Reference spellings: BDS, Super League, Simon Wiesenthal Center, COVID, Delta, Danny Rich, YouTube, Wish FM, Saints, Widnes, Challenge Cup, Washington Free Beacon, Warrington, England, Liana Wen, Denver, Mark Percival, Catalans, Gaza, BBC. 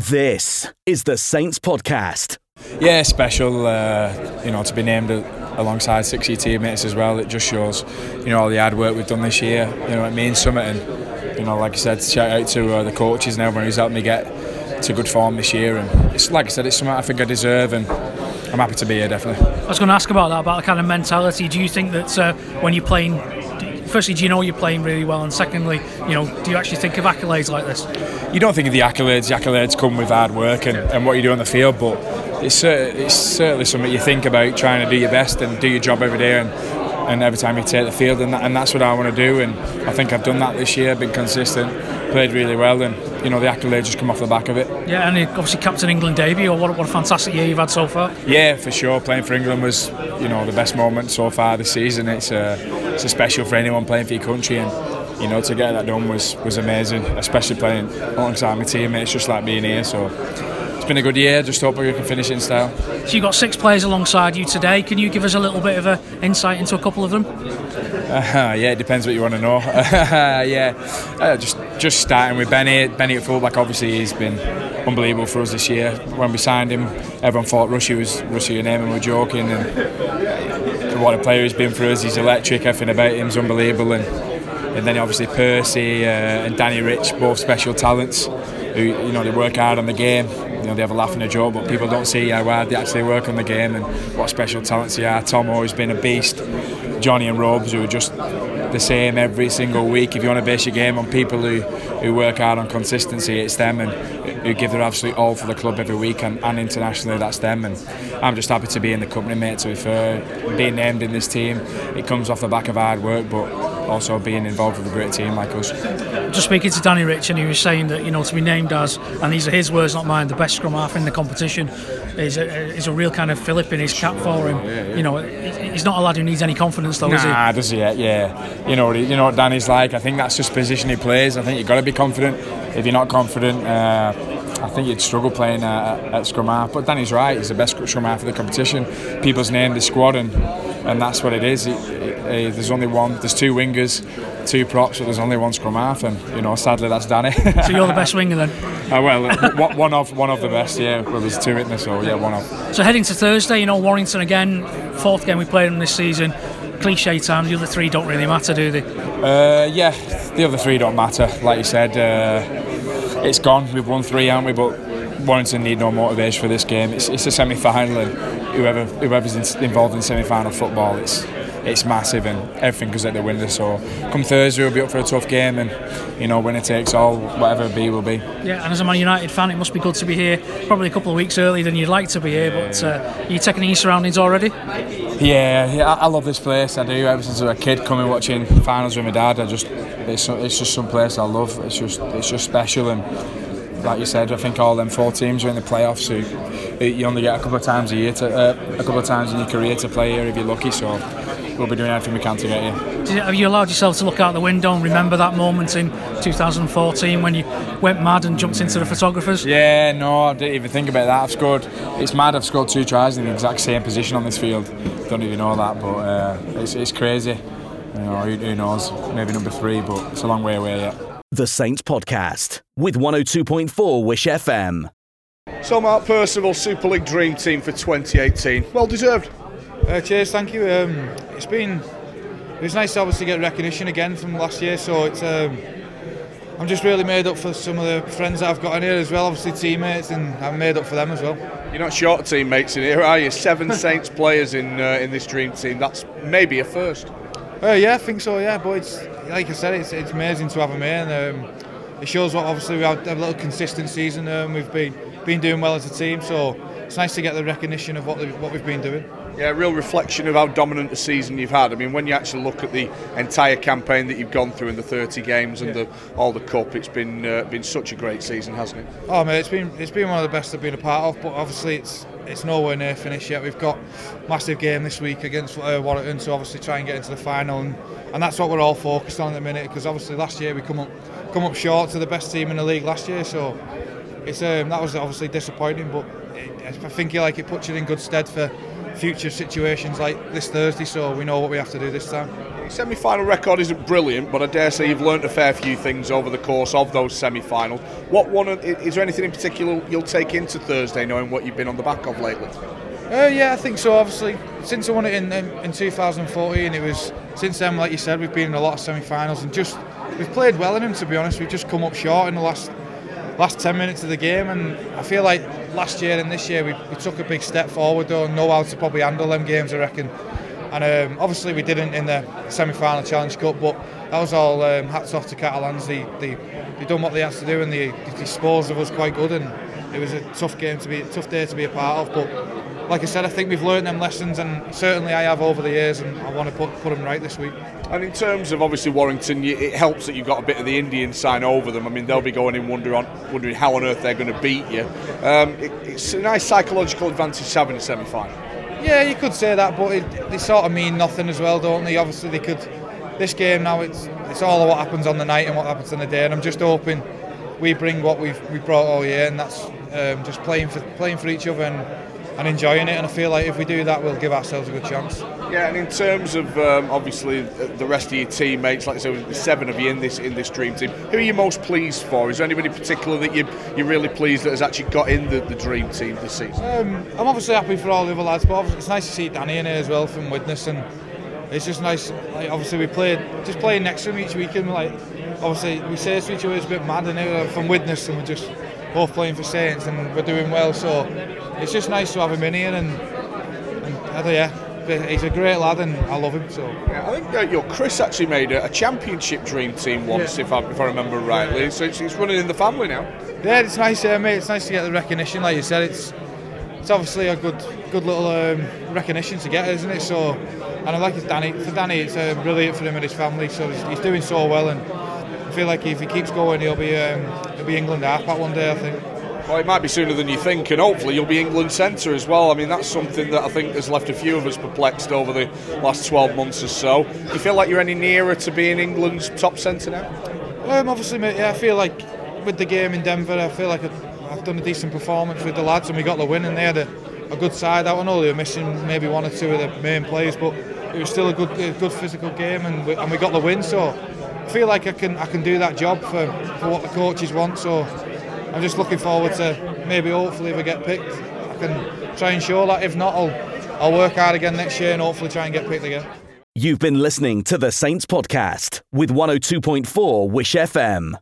This is the Saints podcast. Yeah, special, to be named alongside 60 teammates as well. It just shows, all the hard work we've done this year. You know what I mean? Summit and, like I said, shout out to the coaches and everyone who's helped me get to good form this year. And it's like I said, it's something I think I deserve, and I'm happy to be here, definitely. I was going to ask about that, about the kind of mentality. Do you think that when you're playing, firstly, do you know you're playing really well, and secondly, do you actually think of accolades like this? You don't think of the accolades. The accolades come with hard work and what you do on the field, but it's certainly something you think about, trying to do your best and do your job every day and every time you take the field, and that's what I want to do, and I think I've done that this year. Been consistent, played really well, and the accolades just come off the back of it. Yeah, and obviously captain England debut. What a fantastic year you've had so far. Yeah, for sure. Playing for England was the best moment so far this season. It's a special for anyone playing for your country, and to get that done was amazing, especially playing alongside my teammates, just like being here. So it's been a good year. Just hope we can finish in style. So you've got six players alongside you today. Can you give us a little bit of an insight into a couple of them? Yeah, it depends what you want to know. Yeah, just starting with Benny. Benny at fullback, obviously, he's been unbelievable for us this year. When we signed him, everyone thought Rushy your name, and we were joking. And what a player he's been for us. He's electric. Everything about him's unbelievable. And then obviously Percy and Danny Rich, both special talents, who they work hard on the game. They have a laugh and a joke, but people don't see how hard they actually work on the game and what special talents they are. Tom always been a beast. Johnny and Robes, who are just the same every single week. If you want to base your game on people who work hard on consistency, it's them, and who give their absolute all for the club every week and internationally, that's them. And I'm just happy to be in the company, mate. To be fair, being named in this team, it comes off the back of hard work, but also being involved with a great team like us. Just speaking to Danny Rich, and he was saying that to be named as, and these are his words, not mine, the best scrum half in the competition is a real kind of fillip in his cap for him. Yeah. He's not a lad who needs any confidence, though, is he? Nah, does he? Yeah. You know what Danny's like. I think that's just position he plays. I think you've got to be confident. If you're not confident, I think you'd struggle playing at scrum half. But Danny's right. He's the best scrum half of the competition. People's named the squad, and that's what it is. There's only one. There's two wingers, two props, but there's only one scrum half, and sadly that's Danny. So you're the best winger then? Well, one of the best. Yeah. Well, there's two in this, so yeah, one of. So heading to Thursday, Warrington again, fourth game we played them this season. Cliche time. The other three don't really matter, do they? Yeah, the other three don't matter. Like you said, it's gone. We've won three, haven't we? But Warrington need no motivation for this game. It's a semi-final, and whoever's involved in semi-final football, it's massive, and everything goes out the window. So come Thursday, we'll be up for a tough game, and winner takes all, whatever it be will be. Yeah, and as a Man United fan, it must be good to be here. Probably a couple of weeks earlier than you'd like to be here, but are you taking in your surroundings already? Yeah, I love this place. I do. Ever since I was a kid, coming watching finals with my dad, it's just some place I love. It's just special, and like you said, I think all them four teams are in the playoffs. So you only get a couple of times in your career to play here if you're lucky. So we'll be doing everything we can to get here. Have you allowed yourself to look out the window and remember that moment in 2014 when you went mad and jumped into the photographers? Yeah, no, I didn't even think about that. I've scored two tries in the exact same position on this field. Don't even know that, but it's crazy. Who knows? Maybe number three, but it's a long way away yet. The Saints Podcast with 102.4 Wish FM. So Mark Percival, Super League Dream Team for 2018. Well deserved. Cheers, thank you. It was nice to obviously get recognition again from last year. So I'm just really made up for some of the friends that I've got in here as well. Obviously teammates, and I've made up for them as well. You're not short teammates in here, are you? 7 Saints players in this Dream Team. That's maybe a first. Yeah, I think so, yeah, but it's like I said, it's amazing to have him here, and it shows what obviously we had a little consistent season, and we've been doing well as a team, so it's nice to get the recognition of what we've been doing. Yeah, real reflection of how dominant a season you've had. I mean, when you actually look at the entire campaign that you've gone through in the 30 games and all the cup, it's been such a great season, hasn't it? Oh mate, it's been one of the best I've been a part of, but obviously it's nowhere near finished yet. We've got a massive game this week against Warrington to obviously try and get into the final, and that's what we're all focused on at the minute, because obviously last year we come up short to the best team in the league last year, so that was obviously disappointing, but I think it puts you in good stead for future situations like this Thursday, so we know what we have to do this time. Your semi-final record isn't brilliant, but I dare say you've learnt a fair few things over the course of those semi-finals. Is there anything in particular you'll take into Thursday, knowing what you've been on the back of lately? Yeah, I think so. Obviously, since I won it in 2014, it was since then, like you said, we've been in a lot of semi-finals and just we've played well in them. To be honest, we've just come up short in the last 10 minutes of the game, and I feel like last year and this year we took a big step forward though, and know how to probably handle them games, I reckon. And obviously we didn't in the semi-final Challenge Cup, but that was all hats off to Catalans. They done what they had to do, and they disposed of us quite good, and it was a tough day to be a part of. But like I said, I think we've learned them lessons, and certainly I have over the years, and I want to put them right this week. And in terms of obviously Warrington, it helps that you've got a bit of the Indian sign over them. I mean, they'll be going in wondering how on earth they're going to beat you. It's a nice psychological advantage having a semi-final. Yeah, you could say that, but they sort of mean nothing as well, don't they? Obviously, they could. This game now, it's all what happens on the night and what happens on the day, and I'm just hoping we bring what we brought all year, and that's just playing for each other and enjoying it. And I feel like if we do that, we'll give ourselves a good chance. Yeah, and in terms of obviously the rest of your teammates, like I said, there's 7 of you in this dream team. Who are you most pleased for? Is there anybody in particular that you're really pleased that has actually got in the dream team this season? I'm obviously happy for all the other lads, but it's nice to see Danny in here as well from Widnes, and it's just nice. Like, obviously, we playing next to him each weekend. Like, obviously, we say to each other it's a bit mad, and we're from Widnes, and we're just both playing for Saints, and we're doing well. So it's just nice to have him in here, and yeah. He's a great lad, and I love him. So yeah, I think your Chris actually made a championship dream team once, if I remember rightly. Yeah. So it's running in the family now. Yeah, it's nice, mate. It's nice to get the recognition, like you said. It's obviously a good little recognition to get, isn't it? So, and I like his Danny. For Danny, it's brilliant for him and his family. So he's doing so well, and I feel like if he keeps going, he'll be England halfback one day, I think. Well, it might be sooner than you think, and hopefully you'll be England centre as well. I mean, that's something that I think has left a few of us perplexed over the last 12 months or so. Do you feel like you're any nearer to being England's top centre now? Obviously, mate, yeah, I feel like with the game in Denver, I feel like I've done a decent performance with the lads, and we got the win, and they had a good side out. I know they were missing maybe one or two of the main players, but it was still a good physical game, and we got the win. So I feel like I can do that job for what the coaches want, so I'm just looking forward to maybe, hopefully, if I get picked, I can try and show that. If not, I'll work hard again next year and hopefully try and get picked again. You've been listening to the Saints Podcast with 102.4 Wish FM.